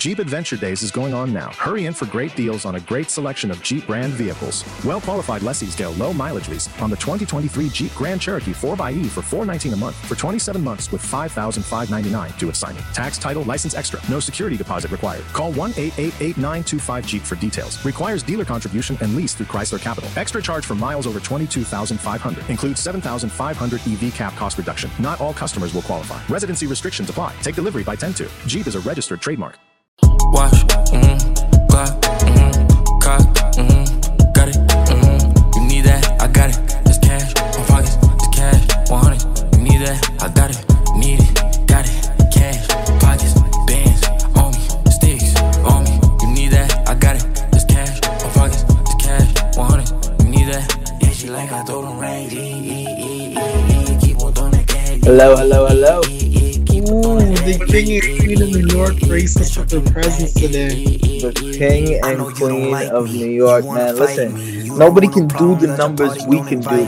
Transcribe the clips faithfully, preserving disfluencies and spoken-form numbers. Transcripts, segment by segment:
Jeep Adventure Days is going on now. Hurry in for great deals on a great selection of Jeep brand vehicles. Well-qualified lessees get low mileage lease on the twenty twenty-three Jeep Grand Cherokee four by E for four hundred nineteen dollars a month for twenty-seven months with five thousand five hundred ninety-nine dollars due at signing. Tax, title, license extra. No security deposit required. Call one eight eight eight, nine two five, Jeep for details. Requires dealer contribution and lease through Chrysler Capital. Extra charge for miles over twenty-two thousand five hundred. Includes seven thousand five hundred E V cap cost reduction. Not all customers will qualify. Residency restrictions apply. Take delivery by ten two. Jeep is a registered trademark. Watch, mm, clock, mm, cock, mm, got it, mm, you need that, I got it, it's cash, my pockets, it's cash, one hundred, you need that, I got it, need it, got it, cash, pockets, bands, on me, sticks, on me, you need that, I got it, it's cash, my pockets, it's cash, one hundred, you need that, yeah, she like I throw them right, keep on throwing that cash. Hello, hello, hello. Ooh, the king and queen of New York graces with their presence today. The king and queen of New York, man. Listen, nobody can do the numbers we can do.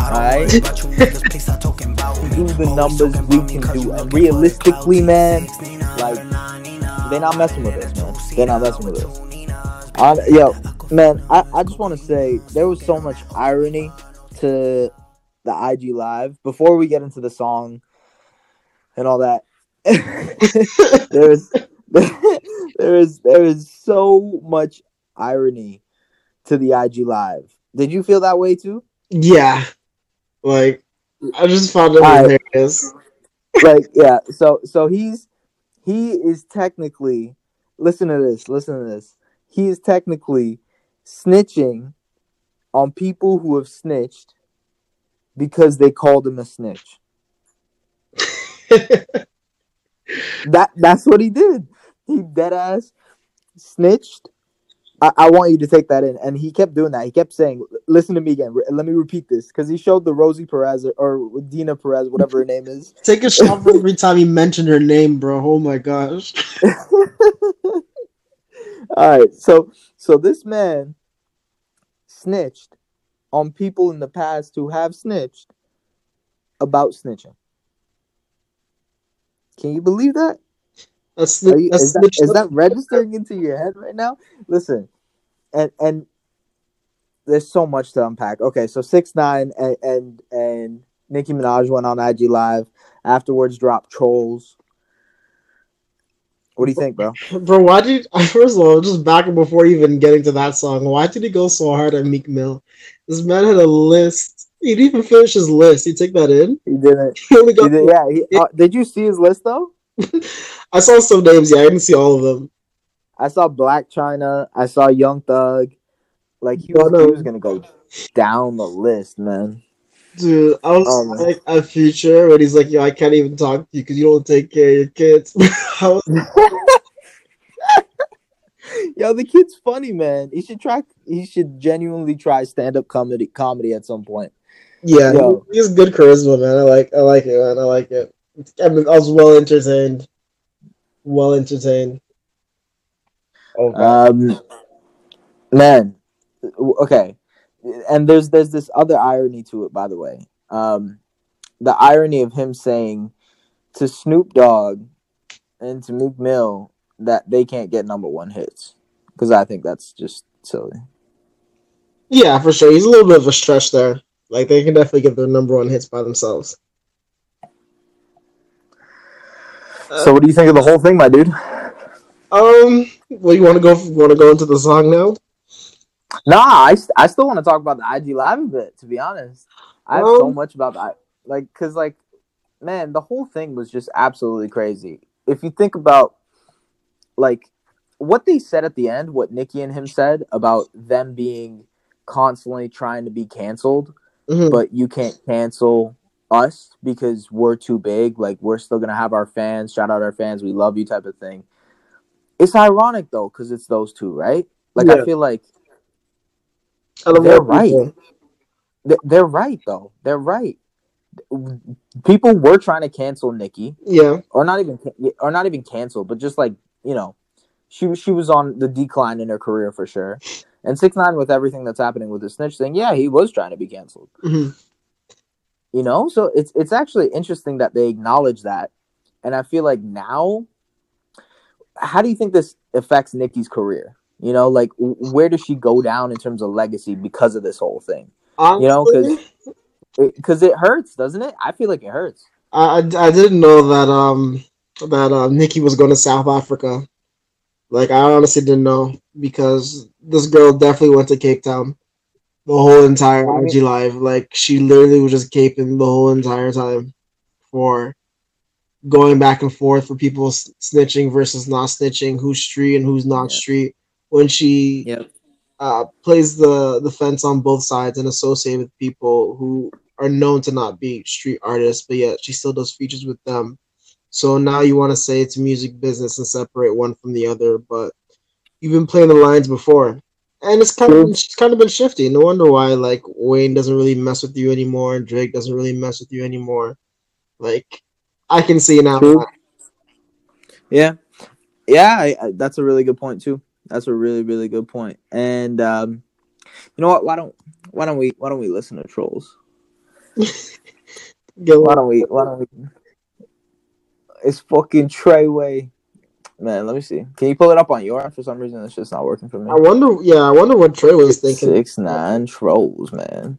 Alright? Do the numbers we can do. And realistically, man, like, they're not messing with us, man. They're not messing with us. I, yo, man, I, I just want to say there was so much irony to the I G Live. Before we get into the song and all that, there is there is there is so much irony to the I G Live. Did you feel that way too? Yeah, like I just found it I, hilarious. Like yeah, so so he's he is technically listen to this, listen to this. He is technically snitching on people who have snitched because they called him a snitch. that that's what he did. He dead ass snitched. I, I want you to take that in. And he kept doing that. He kept saying, "Listen to me again. Re- let me repeat this," because he showed the Rosie Perez or, or Dina Perez, whatever her name is. Take a shot for every time he mentioned her name, bro. Oh my gosh. All right. So so this man snitched on people in the past who have snitched about snitching. Can you believe that? That's the, you, that's is, that is that registering into your head right now? Listen, and and there's so much to unpack. Okay, so six nine and and, and Nicki Minaj went on I G Live. Afterwards, dropped Trollz. What do you think, bro? Bro, why did you, first of all, just back before even getting to that song, why did he go so hard at Meek Mill? This man had a list. He didn't even finish his list. You take that in? He didn't. He only got he did, yeah. He, uh, did you see his list, though? I saw some names. Yeah, I didn't see all of them. I saw Blac Chyna. I saw Young Thug. Like, he was, he was going to go down the list, man. Dude, I was um, like a Future when he's like, yo, I can't even talk to you because you don't take care of your kids. was... Yo, the kid's funny, man. He should try. He should genuinely try stand-up comedy comedy at some point. Yeah, yo. He has good charisma, man. I like, I like it, man. I like it. I, mean, I was well entertained. Well entertained. Oh, God. Um, man. Okay, and there's there's this other irony to it, by the way. Um, the irony of him saying to Snoop Dogg and to Meek Mill that they can't get number one hits, because I think that's just silly. Yeah, for sure. He's a little bit of a stretch there. Like, they can definitely get their number one hits by themselves. So, uh, what do you think of the whole thing, my dude? Um, well, you want to go? Want to go into the song now? Nah, I, I still want to talk about the I G Live a bit. To be honest, I have um, so much about that. Like, cause like, man, the whole thing was just absolutely crazy. If you think about, like, what they said at the end, what Nicki and him said about them being constantly trying to be canceled. Mm-hmm. But you can't cancel us because we're too big. Like, we're still going to have our fans, shout out our fans, we love you type of thing. It's ironic, though, because it's those two, right? Like, yeah. I feel like I they're right. They're, they're right, though. They're right. People were trying to cancel Nicki. Yeah. Or not even, or not even cancel, but just, like, you know, she, she was on the decline in her career for sure. And six nine with everything that's happening with the snitch thing, yeah, he was trying to be canceled. Mm-hmm. You know? So it's it's actually interesting that they acknowledge that. And I feel like now, how do you think this affects Nicki's career? You know, like, where does she go down in terms of legacy because of this whole thing? Honestly, you know, because it, it hurts, doesn't it? I feel like it hurts. I, I didn't know that um that uh, Nicki was going to South Africa. Like, I honestly didn't know, because this girl definitely went to Cape Town the whole entire I mean, I G Live. Like, she literally was just caping the whole entire time for going back and forth for people snitching versus not snitching, who's street and who's not yeah. street. When she yep. uh, plays the, the fence on both sides and associates with people who are known to not be street artists, but yet she still does features with them. So now you want to say it's music business and separate one from the other, but you've been playing the lines before. And it's kind of, it's kind of been shifty. No wonder why, like, Wayne doesn't really mess with you anymore. Drake doesn't really mess with you anymore. Like, I can see now. Yeah. Yeah, I, I, that's a really good point, too. That's a really, really good point. And um, you know what? Why don't why don't we why don't we listen to Trollz? why don't we why don't we It's fucking Treyway. Man, let me see. Can you pull it up on your end? For some reason, it's just not working for me. I wonder yeah, I wonder what Trey was thinking. six nine Trollz, man.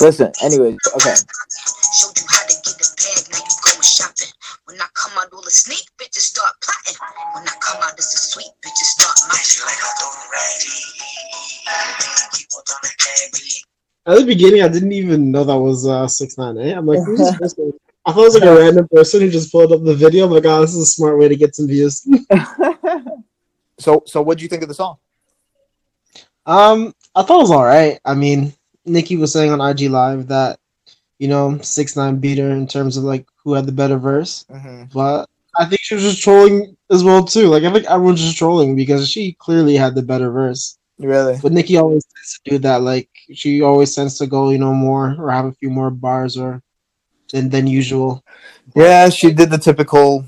Listen, anyways, okay. Show you how to get the bag, now you going shopping. When I come out all the sneak bitches start plotting. When I come out this is sweet bitches start matching. At the beginning, I didn't even know that was uh, six nine, eh? I'm like, who's this person? I thought it was like a random person who just pulled up the video. I'm like, oh, this is a smart way to get some views. so, so what did you think of the song? Um, I thought it was all right. I mean, Nicki was saying on I G Live that, you know, six nine beat her in terms of, like, who had the better verse. Mm-hmm. But I think she was just trolling as well, too. Like, I think everyone's just trolling because she clearly had the better verse. Really? But Nicki always tends to do that. Like, she always tends to go, you know, more or have a few more bars or than, than usual. Yeah, she did the typical,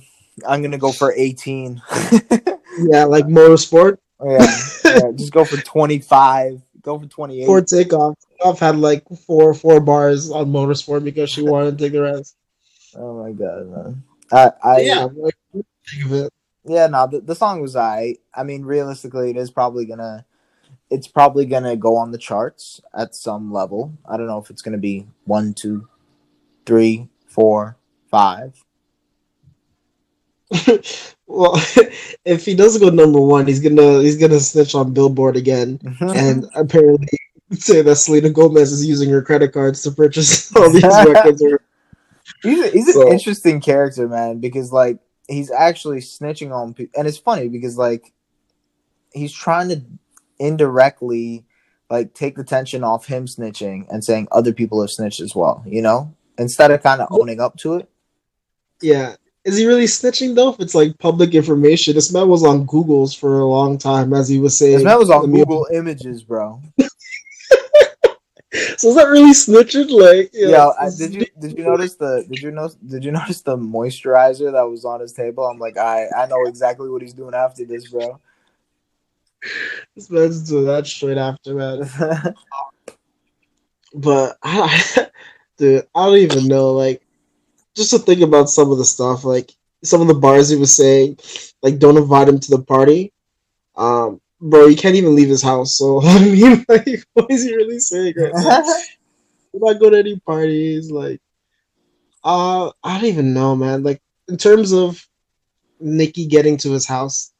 I'm going to go for eighteen. Yeah, like motorsport. Yeah, yeah, just go for twenty-five. Go for twenty-eight. Poor Takeoff. Takeoff had like four four bars on Motorsport because she wanted to take the rest. Oh my god, man! I, I yeah, yeah. No, the, the song was alright. I mean, realistically, it is probably gonna, it's probably gonna go on the charts at some level. I don't know if it's gonna be one, two, three, four, five. Well, if he doesn't go number one, he's gonna he's gonna snitch on Billboard again, mm-hmm. and apparently say that Selena Gomez is using her credit cards to purchase all these records. He's, a, he's so. an interesting character, man, because like he's actually snitching on people, and it's funny because like he's trying to indirectly like take the tension off him snitching and saying other people have snitched as well, you know, instead of kind of owning up to it. Yeah. Is he really snitching, though, if it's, like, public information? This man was on Google's for a long time, as he was saying. This man was on Google media. Images, bro. So is that really snitching? Like, yeah. Yo, I, did you did you notice the did you know did you notice the moisturizer that was on his table? I'm like, I I know exactly what he's doing after this, bro. This man's doing that straight after, man. But I, dude, I don't even know, like. Just to think about some of the stuff, like some of the bars he was saying, like don't invite him to the party, um, bro. You can't even leave his house. So I mean, like, what is he really saying? Right now? Do not go to any parties. Like, uh, I don't even know, man. Like in terms of Nicki getting to his house,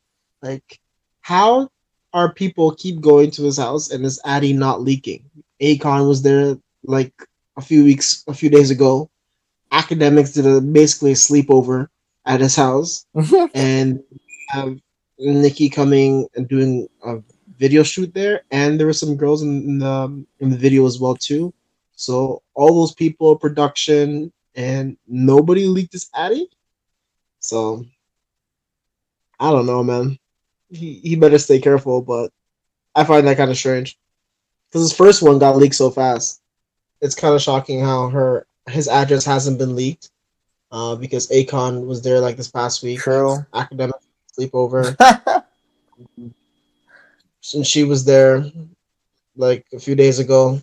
like how are people keep going to his house and is Addy not leaking? Akon was there like a few weeks, a few days ago. Akademiks did a, basically a sleepover at his house, and have Nicki coming and doing a video shoot there, and there were some girls in the in the video as well too. So all those people, production, and nobody leaked his Addy. So I don't know, man. He he better stay careful, but I find that kind of strange because his first one got leaked so fast. It's kind of shocking how her. His address hasn't been leaked uh, because Akon was there like this past week. Girl. Academic sleepover. And she was there like a few days ago.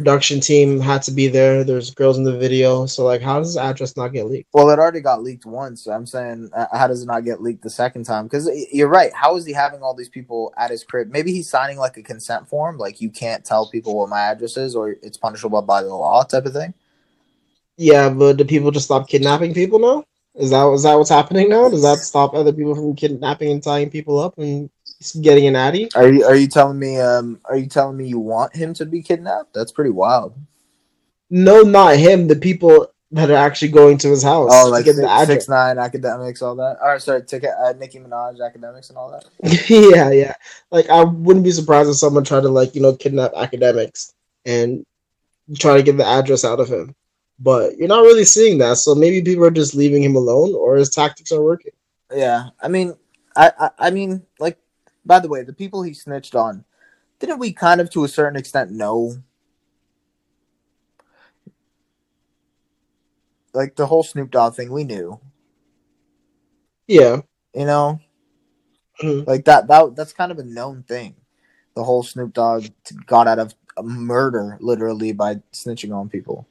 production team had to be there. There's girls in the video. So, like, how does this address not get leaked? Well, it already got leaked once. So I'm saying, uh, how does it not get leaked the second time? Because you're right. How is he having all these people at his crib? Maybe he's signing, like, a consent form. Like, you can't tell people what my address is or it's punishable by the law type of thing. Yeah, but do people just stop kidnapping people now? Is that, is that what's happening now? Does that stop other people from kidnapping and tying people up and getting an addy? Are you are you telling me um are you telling me you want him to be kidnapped? That's pretty wild. No, not him. The people that are actually going to his house. Oh, like six nine, Akademiks, all that. All right, sorry, take uh, Nicki Minaj, Akademiks, and all that. yeah, yeah. Like, I wouldn't be surprised if someone tried to, like, you know, kidnap Akademiks and try to get the address out of him. But you're not really seeing that, so maybe people are just leaving him alone, or his tactics are working. Yeah, I mean, I, I, I mean, like, by the way, the people he snitched on, didn't we kind of, to a certain extent, know? Like, the whole Snoop Dogg thing, we knew. Yeah. You know? Mm-hmm. Like, that, that that's kind of a known thing. The whole Snoop Dogg got out of a murder, literally, by snitching on people.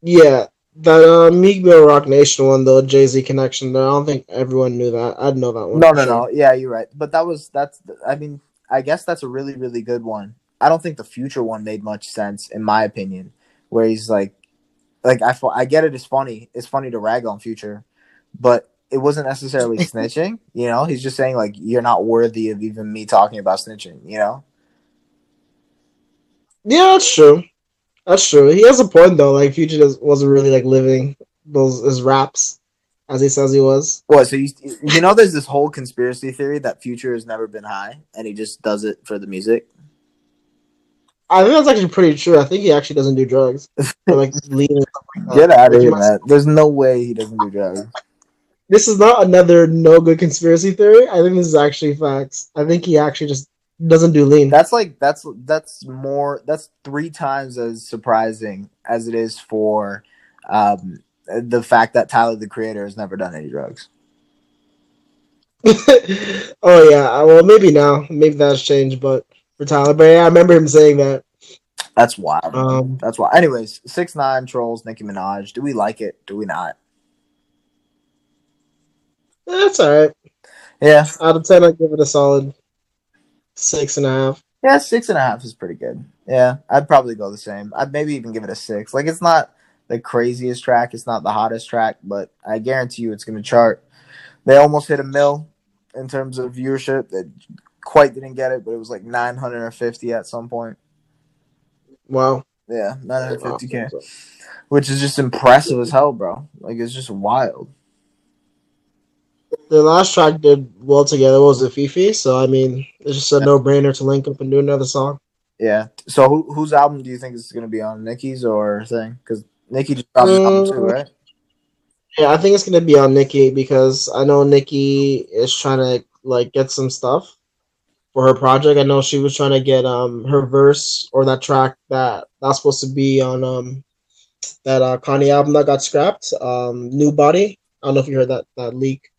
Yeah, the uh, Meek Mill Rock Nation one, the Jay-Z connection. I don't think everyone knew that. I'd know that one. No, no, no. Yeah, you're right. But that was that's. I mean, I guess that's a really, really good one. I don't think the future one made much sense, in my opinion. Where he's like, like I, I get it. It's funny. It's funny to rag on Future, but it wasn't necessarily snitching. You know, he's just saying, like, you're not worthy of even me talking about snitching. You know. Yeah, that's true. That's true. He has a point, though. Like, Future just wasn't really, like, living those his raps as he says he was. What? So, you, you know, there's this whole conspiracy theory that Future has never been high, and he just does it for the music? I think that's actually pretty true. I think he actually doesn't do drugs. Or, like, lean and stuff like that. Get out of here, man. There's no way he doesn't do drugs. This is not another no-good conspiracy theory. I think this is actually facts. I think he actually just... doesn't do lean. That's like that's that's more that's three times as surprising as it is for um, the fact that Tyler, the creator, has never done any drugs. Oh yeah, well maybe now, maybe that's changed, but for Tyler, but yeah, I remember him saying that. That's wild. Um, that's wild. Anyways, six nine, Trollz, Nicki Minaj. Do we like it? Do we not? That's all right. Yeah, out of ten, I give it a solid. Six and a half. Yeah, six and a half is pretty good. Yeah, I'd probably go the same. I'd maybe even give it a six. Like, it's not the craziest track. It's not the hottest track, but I guarantee you it's going to chart. They almost hit a mil in terms of viewership. They quite didn't get it, but it was like nine hundred fifty at some point. Wow. Yeah, nine hundred fifty K. Wow. Which is just impressive as hell, bro. Like, it's just wild. The last track did well together was the Fifi, so I mean, it's just a no-brainer to link up and do another song. Yeah. So who, whose album do you think is going to be on? Nicki's or thing? Because Nicki just dropped an um, album too, right? Yeah, I think it's going to be on Nicki because I know Nicki is trying to like get some stuff for her project. I know she was trying to get um her verse or that track that that's supposed to be on um that uh, Kanye album that got scrapped, um New Body. I don't know if you heard that that leak.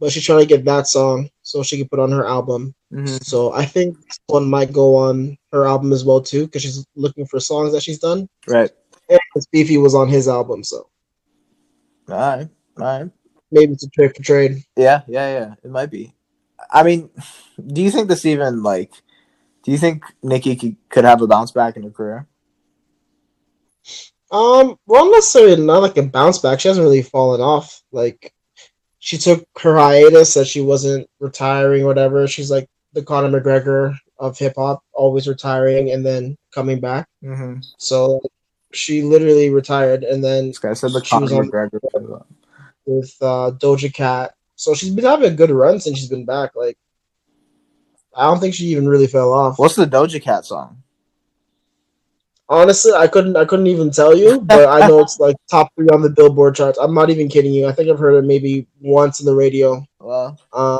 But she's trying to get that song so she can put on her album. Mm-hmm. So I think this one might go on her album as well, too, because she's looking for songs that she's done. Right. And Beefy was on his album, so. All right. All right. Maybe it's a trade for trade. Yeah, yeah, yeah. It might be. I mean, do you think this even, like, do you think Nicki could have a bounce back in her career? Um, well, necessarily not like a bounce back. She hasn't really fallen off, like, she took her hiatus, said she wasn't retiring or whatever. She's like the Conor McGregor of hip-hop, always retiring and then coming back. Mm-hmm. So she literally retired and then this guy said the Conor McGregor with uh, Doja Cat. So she's been having a good run since she's been back. Like, I don't think she even really fell off. What's the Doja Cat song? Honestly, I couldn't I couldn't even tell you, but I know it's like top three on the Billboard charts. I'm not even kidding you. I think I've heard it maybe once in the radio. Wow. Um,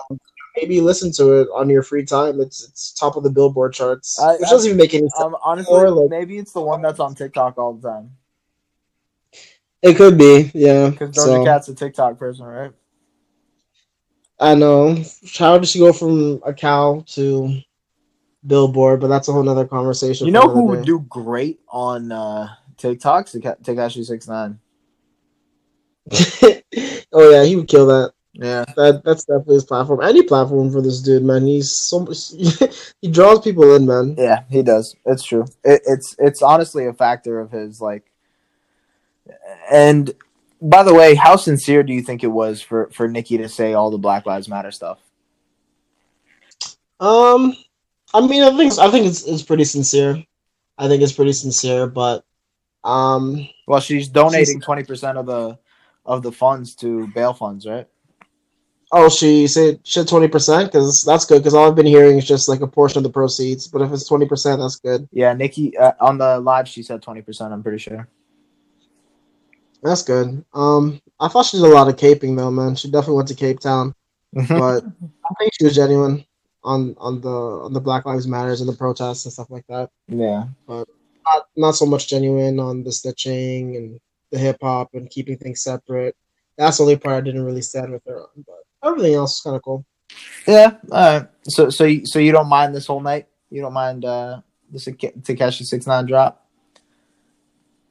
maybe listen to it on your free time. It's it's top of the Billboard charts, I, which I, doesn't even make any sense. Um, honestly, or like, maybe it's the one that's on TikTok all the time. It could be, yeah. Because Doja so. Cat's a TikTok person, right? I know. How did she go from a cow to Billboard, but that's a whole nother conversation. You know who would do great on uh, TikTok? Tekashi six nine. Oh yeah, he would kill that. Yeah, that that's definitely his platform. Any platform for this dude, man. He's so much, he draws people in, man. Yeah, he does. It's true. It, it's it's honestly a factor of his like. And by the way, how sincere do you think it was for for Nicki to say all the Black Lives Matter stuff? Um. I mean, I think it's, I think it's it's pretty sincere. I think it's pretty sincere, but um. Well, she's donating twenty percent of the of the funds to bail funds, right? Oh, she said shit twenty percent because that's good. Because all I've been hearing is just like a portion of the proceeds, but if it's twenty percent, that's good. Yeah, Nicki uh, on the live she said twenty percent. I'm pretty sure. That's good. Um, I thought she did a lot of caping though, man. She definitely went to Cape Town, but I think she was genuine. On, on the on the Black Lives Matters and the protests and stuff like that. Yeah. But not, not so much genuine on the stitching and the hip hop and keeping things separate. That's the only part I didn't really stand with her on, but everything else is kind of cool. Yeah. All right. So so you, so you don't mind this whole night? You don't mind uh, this Tekashi six nine drop?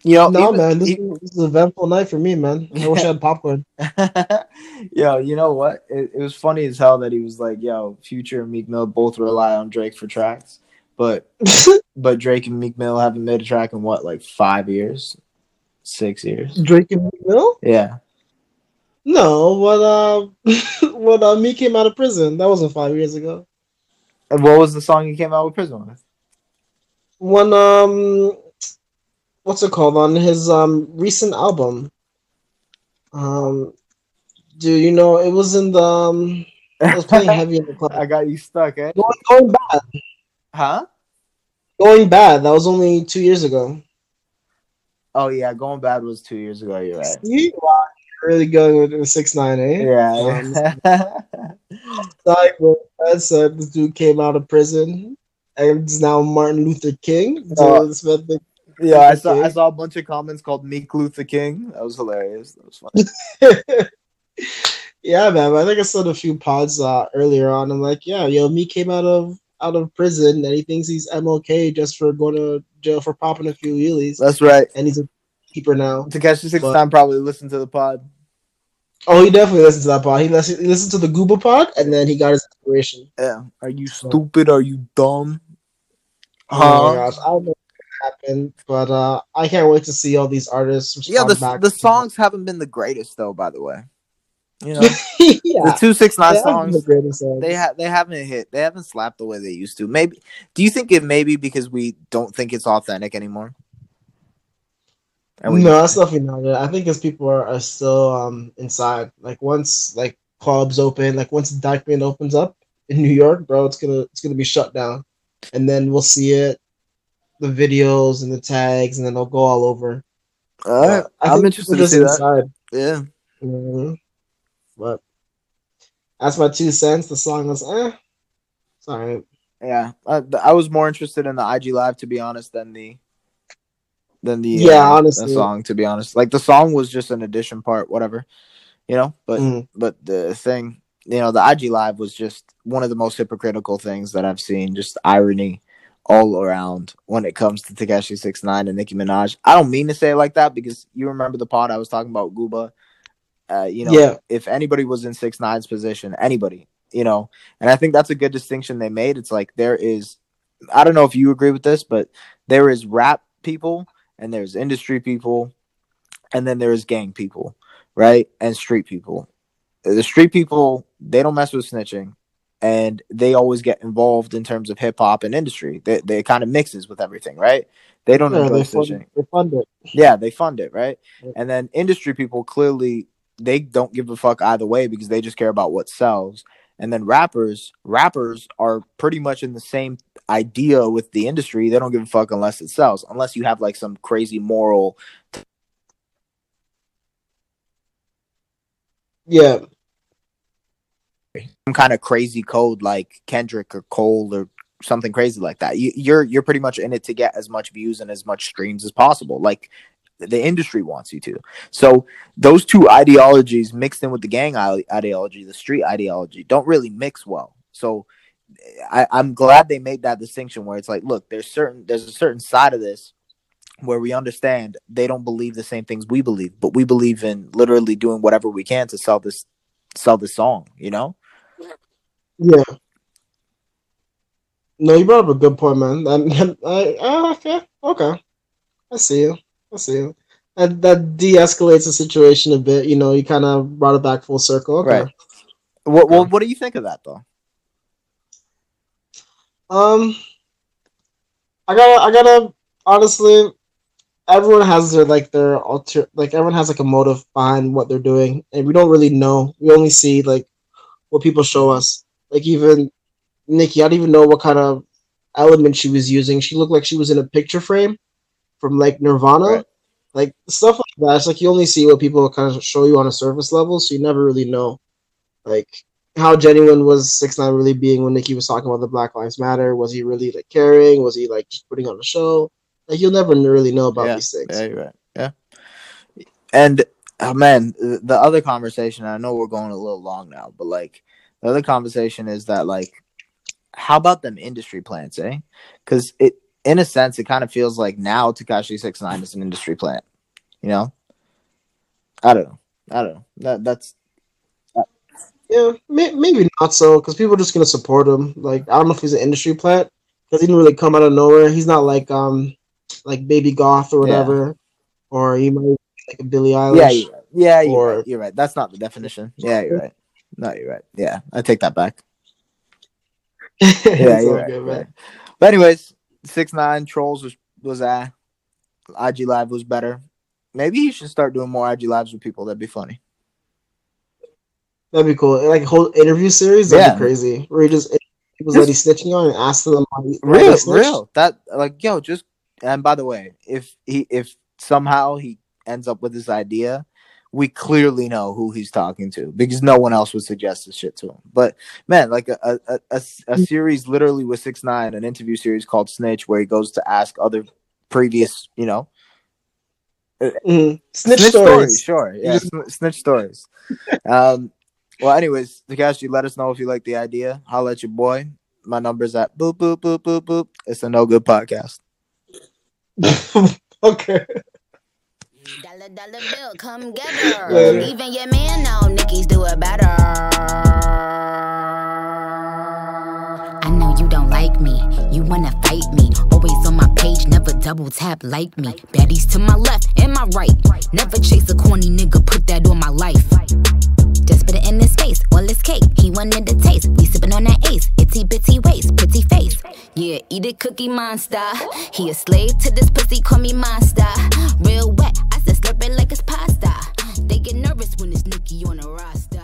You know, no, even, man. This, even, is, this is an eventful night for me, man. I yeah. wish I had popcorn. Yo, you know what? It, it was funny as hell that he was like, yo, Future and Meek Mill both rely on Drake for tracks. But but Drake and Meek Mill haven't made a track in, what, like five years? Six years? Drake and Meek Mill? Yeah. No, when, uh, when uh, Meek came out of prison, that wasn't five years ago. And what was the song he came out with prison with? When, um... what's it called on his um recent album? Um, dude, you know it was in the um, it was playing heavy in the club. I got you stuck, eh? Going, going bad, huh? Going bad. That was only two years ago. Oh yeah, Going Bad was two years ago. You're right. You are really going with six nine, eh? Yeah. Um, sorry, bro. I said this dude came out of prison and is now Martin Luther King. So this oh. thing. Yeah, I saw I saw a bunch of comments called Meek Luther King. That was hilarious. That was funny. Yeah, man. I think I said a few pods uh, earlier on. I'm like, yeah, yo, Meek came out of out of prison, and he thinks he's M L K just for going to jail for popping a few wheelies. That's right. And he's a keeper now. Tekashi six nine probably listened to the pod. Oh, he definitely listened to that pod. He listened, he listened to the Gooba pod, and then he got his inspiration. Yeah. Are you stupid? Are you dumb? Oh, huh? My gosh. I don't know. Happen, but uh, I can't wait to see all these artists. Yeah, the back the songs them. Haven't been the greatest though. By the way, you know, yeah. The two six nine songs, the songs they ha- they haven't hit. They haven't slapped the way they used to. Maybe do you think it maybe because we don't think it's authentic anymore? No, that's nothing. I think it's people are, are still um inside. Like once like clubs open, like once Dykeman opens up in New York, bro, it's gonna it's gonna be shut down, and then we'll see it. The videos and the tags, and then they'll go all over. Uh, I'm interested to see that. Inside. Yeah. Mm-hmm. But that's my two cents. The song was eh. It's all right. Yeah, I, I was more interested in the I G Live to be honest than the than the yeah uh, honestly the song to be honest. Like the song was just an addition part, whatever, you know. But mm. but the thing, you know, the I G Live was just one of the most hypocritical things that I've seen. Just irony. All around when it comes to Tekashi six nine and Nicki Minaj. I don't mean to say it like that because you remember the pod I was talking about Gooba. Uh, you know, yeah. If anybody was in six nine's position, anybody, you know, and I think that's a good distinction they made. It's like there is, I don't know if you agree with this, but there is rap people and there's industry people and then there is gang people, right? And street people. The street people, they don't mess with snitching. And they always get involved in terms of hip hop and industry. They they kind of mixes with everything, right? They don't yeah, they, fund, they fund it. Yeah, they fund it, right? Yeah. And then industry people clearly they don't give a fuck either way because they just care about what sells. And then rappers, rappers are pretty much in the same idea with the industry. They don't give a fuck unless it sells, unless you have like some crazy moral. T- yeah. Some kind of crazy code like Kendrick or Cole or something crazy like that. You, you're you're pretty much in it to get as much views and as much streams as possible, like the industry wants you to. So those two ideologies mixed in with the gang ideology, the street ideology, don't really mix well. So I, I'm glad they made that distinction where it's like, look, there's certain there's a certain side of this where we understand they don't believe the same things we believe, but we believe in literally doing whatever we can to sell this sell this song, you know? Yeah. No, you brought up a good point, man. And I, I, okay, okay, I see you. I see you. That that de-escalates the situation a bit. You know, you kind of brought it back full circle. Okay. Right. What well, okay. What do you think of that, though? Um, I gotta, I gotta. Honestly, everyone has their like their alter, like everyone has like a motive behind what they're doing, and we don't really know. We only see like what people show us. Like even Nicki, I don't even know what kind of element she was using. She looked like she was in a picture frame from like Nirvana, right. Like stuff like that. It's like you only see what people kind of show you on a surface level, so you never really know, like. How genuine was six nine really being when Nicki was talking about the Black Lives Matter? Was he really like caring? Was he like just putting on a show? Like you'll never really know about yeah, these things. Yeah, you're right. Yeah. And oh man, the other conversation, I know we're going a little long now, but like the other conversation is that like, how about them industry plants, eh? Because it, in a sense, it kind of feels like now Tekashi six nine is an industry plant. You know, I don't know. I don't know. That that's. Yeah, maybe not so, because people are just going to support him. Like, I don't know if he's an industry plant, because he didn't really come out of nowhere. He's not like um, like Baby Goth or whatever, yeah. Or he might be like a Billie Eilish. Yeah, you're right. yeah you're, or... right. you're right. That's not the definition. Yeah, you're right. No, you're right. Yeah, I take that back. Yeah, you're right, good, right. But anyways, six nine Trollz was was uh, I G Live was better. Maybe he should start doing more I G Lives with people. That'd be funny. That'd be cool. Like a whole interview series, that'd yeah. be crazy. Where he just people that he's snitching on and ask them why real, real. That like yo, just and by the way, if he if somehow he ends up with this idea, we clearly know who he's talking to because no one else would suggest this shit to him. But man, like a a, a, a series literally with six nine, an interview series called Snitch, where he goes to ask other previous, you know. Mm-hmm. Snitch, snitch stories. stories, sure. Yeah, sn- snitch stories. Um Well, anyways, Tekashi, let us know if you like the idea. Holla at your boy. My number's at boop, boop, boop, boop, boop. It's a no good podcast. Okay. Dollar, dollar bill, come get her. Even your man know Nicki's do it better. I know you don't like me. You want to fight me. Always on my page, never double tap like me. Baddies to my left and my right. Never chase a corny nigga, put that on my life. Just put it in his face, all his cake. He wanted the taste, we sippin' on that ace. Itty bitty waist, pretty face. Yeah, eat it, cookie monster. He a slave to this pussy, call me monster. Real wet, I said slurp it like it's pasta. They get nervous when it's Nicki on a roster.